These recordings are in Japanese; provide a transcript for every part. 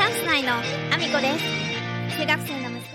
チャンス内のアミコです。中学生の息子がいます。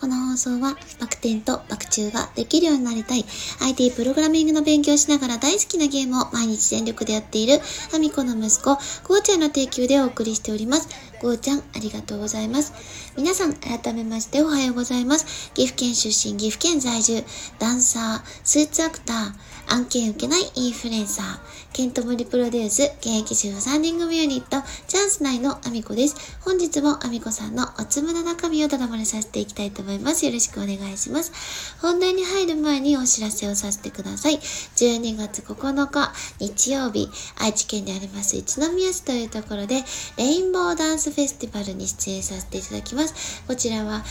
この放送はバク転とバク宙ができるようになりたい IT プログラミングの勉強しながら大好きなゲームを毎日全力でやっているアミコの息子ゴーちゃんの提供でお送りしております。ゴーちゃんありがとうございます。皆さん改めましておはようございます。岐阜県出身、岐阜県在住、ダンサー、スーツアクター、案件受けないインフルエンサー、ケントモリプロデュース、現役主婦3人組ユニット、チャンス内のアミコです。本日もアミコさんのおつむの中身をただ漏れさせていきたいと思います。よろしくお願いします。本題に入る前にお知らせをさせてください。12月9日日曜日、愛知県であります一宮市というところで、レインボーダンスフェスティバルに出演させていただきます。こちらは、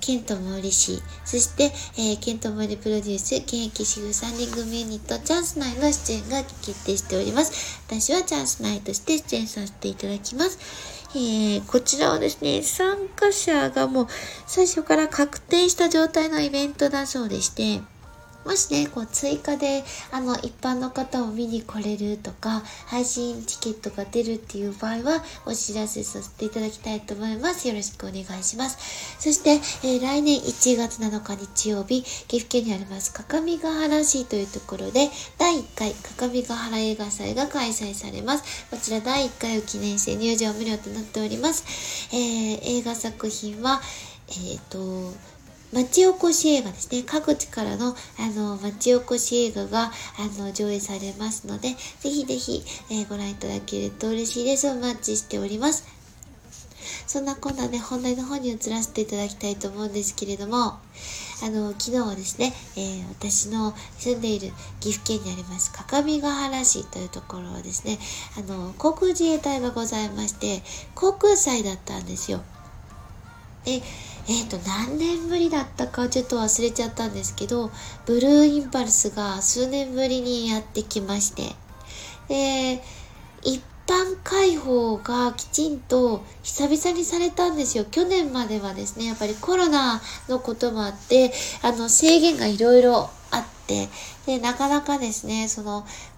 ケントモリ氏、そして、ケントモリプロデュース、現役主婦3人組ユニット、チャンス内の出演が決定しております。私はチャンス内として出演させていただきます。こちらはですね、参加者がもう最初から確定した状態のイベントだそうでして、もしね、こう追加で一般の方を見に来れるとか、配信チケットが出るっていう場合はお知らせさせていただきたいと思います。よろしくお願いします。そして、来年1月7日日曜日、岐阜県にあります各務原市というところで、第1回各務原映画祭が開催されます。こちら第1回を記念して入場無料となっております。映画作品は、町おこし映画ですね。各地からの、町おこし映画が、上映されますので、ぜひぜひ、ご覧いただけると嬉しいです。お待ちしております。そんなこんなね、本題の方に移らせていただきたいと思うんですけれども、昨日はですね、私の住んでいる岐阜県にあります各務原市というところはですね、航空自衛隊がございまして、航空祭だったんですよ。で、何年ぶりだったかちょっと忘れちゃったんですけど、ブルーインパルスが数年ぶりにやってきまして、で、一般開放がきちんと久々にされたんですよ。去年まではですね、やっぱりコロナのこともあって、制限がいろいろあって、で、なかなかですね、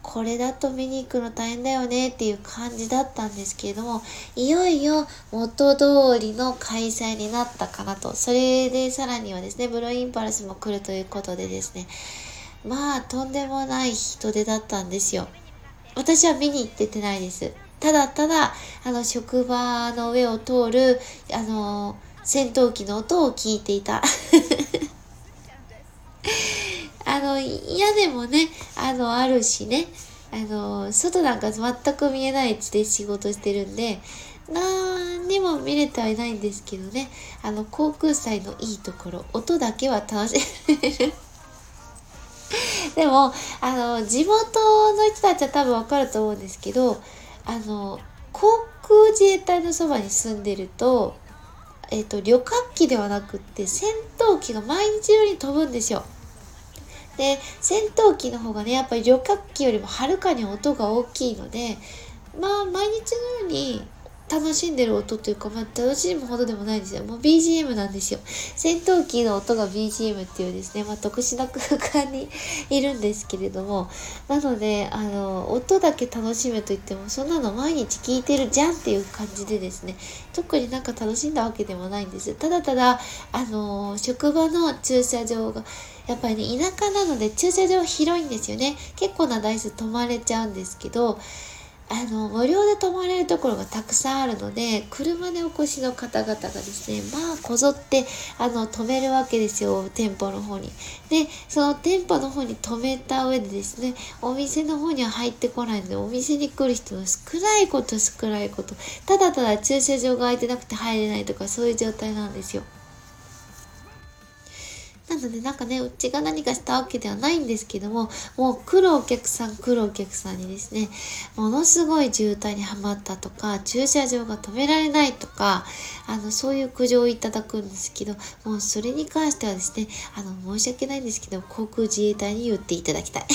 これだと見に行くの大変だよねっていう感じだったんですけれども、いよいよ元通りの開催になったかなと。それでさらにはですね、ブルーインパルスも来るということでですね、まあ、とんでもない人出だったんですよ。私は見に行っててないです。ただただ、職場の上を通る、戦闘機の音を聞いていた。嫌でもね、あるしね、外なんか全く見えない位置で仕事してるんで、なんにも見れてはいないんですけどね、航空祭のいいところ、音だけは楽しめる。でも、地元の人たちは多分わかると思うんですけど、航空自衛隊のそばに住んでると、旅客機ではなくって戦闘機が毎日より飛ぶんですよ。で、戦闘機の方がね、やっぱり旅客機よりもはるかに音が大きいので、まあ、毎日のように楽しんでる音というか、まあ、楽しむほどでもないんですよ。もう BGM なんですよ。戦闘機の音が BGM っていうですね、まあ、特殊な空間にいるんですけれども、なので、音だけ楽しむといっても、そんなの毎日聞いてるじゃんっていう感じでですね、特になんか楽しんだわけでもないんです。ただただ、職場の駐車場が、やっぱりね、田舎なので駐車場広いんですよね。結構な台数泊まれちゃうんですけど、無料で泊まれるところがたくさんあるので、車でお越しの方々がですね、まあ、こぞって、泊めるわけですよ、店舗の方に。で、その店舗の方に泊めた上でですね、お店の方には入ってこないので、お店に来る人の少ないこと、ただただ駐車場が空いてなくて入れないとか、そういう状態なんですよ。なのでなんかね、うちが何かしたわけではないんですけども、もう来るお客さんにですね、ものすごい渋滞にはまったとか、駐車場が止められないとか、そういう苦情をいただくんですけど、もうそれに関してはですね、申し訳ないんですけど、航空自衛隊に言っていただきたい。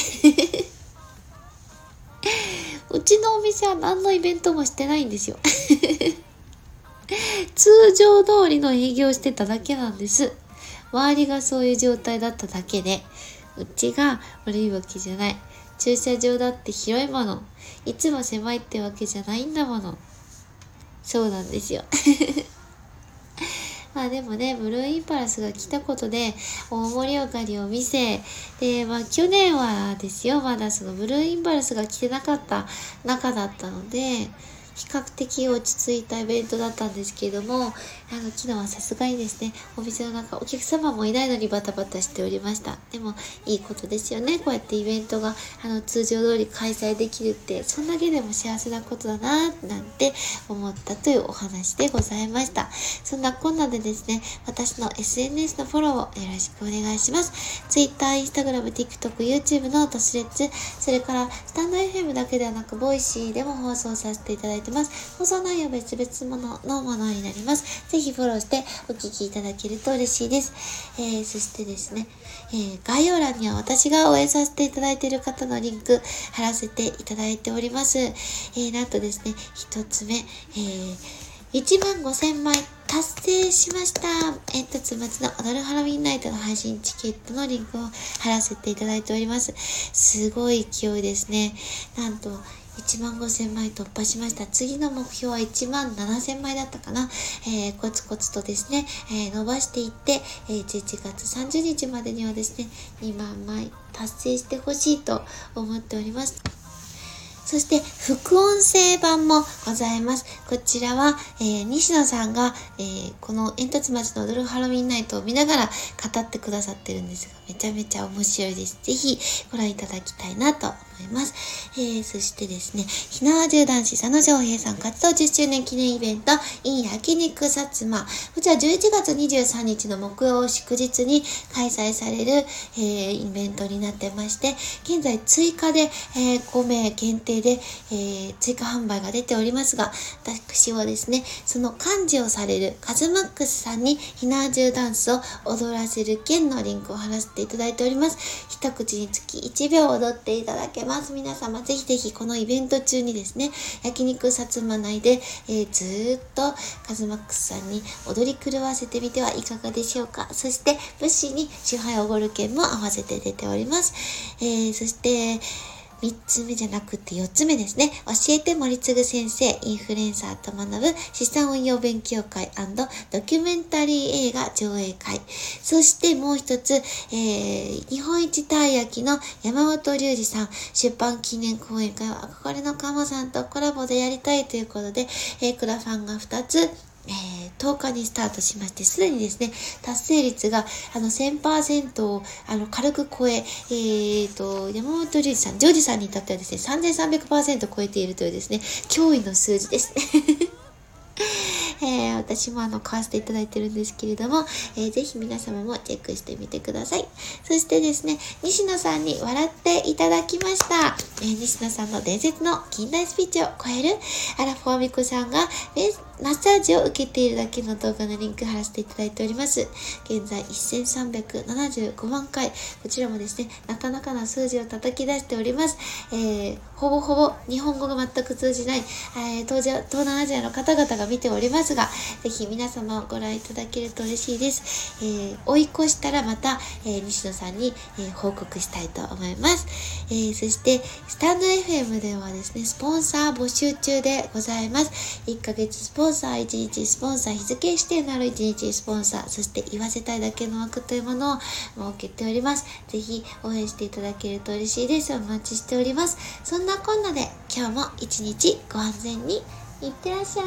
うちのお店は何のイベントもしてないんですよ。通常通りの営業してただけなんです。周りがそういう状態だっただけで、うちが悪いわけじゃない。駐車場だって広いもの。いつも狭いってわけじゃないんだもの。そうなんですよまあでもね、ブルーインパルスが来たことで大盛り上がりを見せで、まあ去年はですよ、まだそのブルーインパルスが来てなかった中だったので比較的落ち着いたイベントだったんですけれども、昨日はさすがにですね、お店の中お客様もいないのにバタバタしておりました。でもいいことですよね。こうやってイベントが通常通り開催できるって、そんだけでも幸せなことだななんて思ったというお話でございました。そんなこんなでですね、私の SNS のフォローをよろしくお願いします。 Twitter、Instagram、TikTok、YouTube のドスレッツ、それからスタンド FM だけではなくボイシーでも放送させていただいてます。放送内容は別々のものになります。ぜひフォローしてお聞きいただけると嬉しいです。そしてですね、概要欄には私が応援させていただいている方のリンク貼らせていただいております。なんとですね、1つ目、15,000 枚達成しました。月末の踊るハロウィンナイトの配信チケットのリンクを貼らせていただいております。すごい勢いですね。なんと、15,000 枚突破しました。次の目標は 17,000 枚だったかな。コツコツとですね、伸ばしていって、11月30日までにはですね、2万枚達成してほしいと思っております。そして副音声版もございます。こちらは、西野さんが、この煙突町の踊るハロウィンナイトを見ながら語ってくださってるんですが、めちゃめちゃ面白いです。ぜひご覧いただきたいなと思います。そしてですね、ひなわ銃男子佐野翔平さん活動10周年記念イベント in 焼肉さつま。こちら11月23日の木曜祝日に開催される、イベントになってまして、現在追加で、5名限定で、追加販売が出ておりますが、私はですね、その幹事をされるカズマックスさんにひなわ銃ダンスを踊らせる件のリンクを貼らせていただいております。一口につき1秒踊っていただけます。皆様ぜひぜひこのイベント中にですね、焼肉さつま内で、ずっとカズマックスさんに踊り狂わせてみてはいかがでしょうか。そしてブッシーに主杯おごる件も合わせて出ております。そして3つ目じゃなくて4つ目ですね。教えて森次先生、インフルエンサーと学ぶ資産運用勉強会&ドキュメンタリー映画上映会。そしてもう一つ、日本一たい焼きの山本隆二さん、出版記念講演会は憧れのカモさんとコラボでやりたいということで、クラファンが2つ10日にスタートしまして、すでにですね、達成率が1000% を軽く超え、山本隆二さん、ジョージさんに至ってはですね、3300% 超えているというですね、驚異の数字ですね私も買わせていただいてるんですけれども、ぜひ皆様もチェックしてみてください。そしてですね、西野さんに笑っていただきました。西野さんの伝説の近代スピーチを超えるアラフォーミコさんがマッサージを受けているだけの動画のリンク貼らせていただいております。現在1375万回。こちらもですね、なかなかな数字を叩き出しております。ほぼ日本語が全く通じない、東南アジアの方々が見ておりますが、ぜひ皆様をご覧いただけると嬉しいです。追い越したらまた、西野さんに、報告したいと思います。そして、スタンド FM ではですね、スポンサー募集中でございます。1ヶ月スポンサー1日スポンサー、日付指定なる1日スポンサー、そして言わせたいだけの枠というものを設けております。ぜひ応援していただけると嬉しいです。お待ちしております。そんなこんなで今日も一日ご安全にいってらっしゃい。